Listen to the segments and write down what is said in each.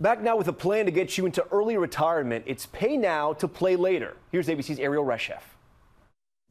Back now with a plan to get you into early retirement. It's pay now to play later. Here's ABC's Ariel Reshef.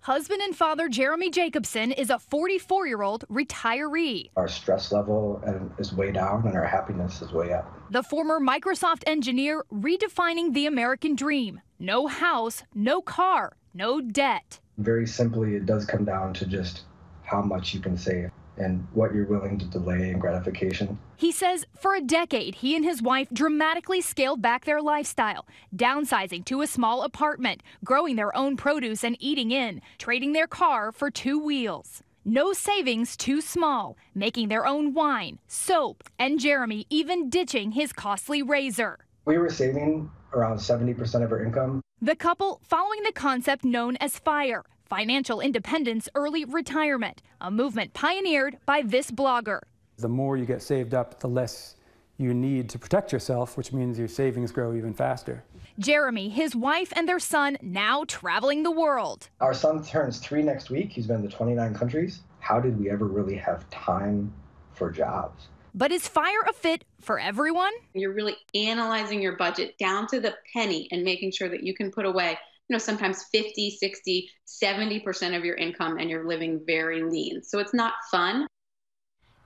Husband and father Jeremy Jacobson is a 44-year-old retiree. Our stress level is way down and our happiness is way up. The former Microsoft engineer redefining the American dream. No house, no car, no debt. Very simply, it does come down to just how much you can save and what you're willing to delay in gratification. He says for a decade, he and his wife dramatically scaled back their lifestyle, downsizing to a small apartment, growing their own produce and eating in, trading their car for two wheels. No savings too small, making their own wine, soap, and Jeremy even ditching his costly razor. We were saving around 70% of our income. The couple following the concept known as FIRE, Financial Independence Early Retirement, a movement pioneered by this blogger. The more you get saved up, the less you need to protect yourself, which means your savings grow even faster. Jeremy, his wife, and their son now traveling the world. Our son turns 3 next week. He's been to 29 countries. How did we ever really have time for jobs? But is FIRE a fit for everyone? You're really analyzing your budget down to the penny and making sure that you can put away, you know, sometimes 50, 60, 70% of your income, and you're living very lean. So it's not fun.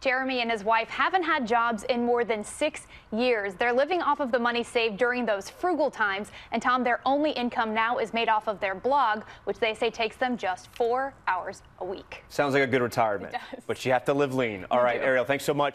Jeremy and his wife haven't had jobs in more than 6 years. They're living off of the money saved during those frugal times. And Tom, their only income now is made off of their blog, which they say takes them just 4 hours a week. Sounds like a good retirement, but you have to live lean. All right, Ariel, thanks so much.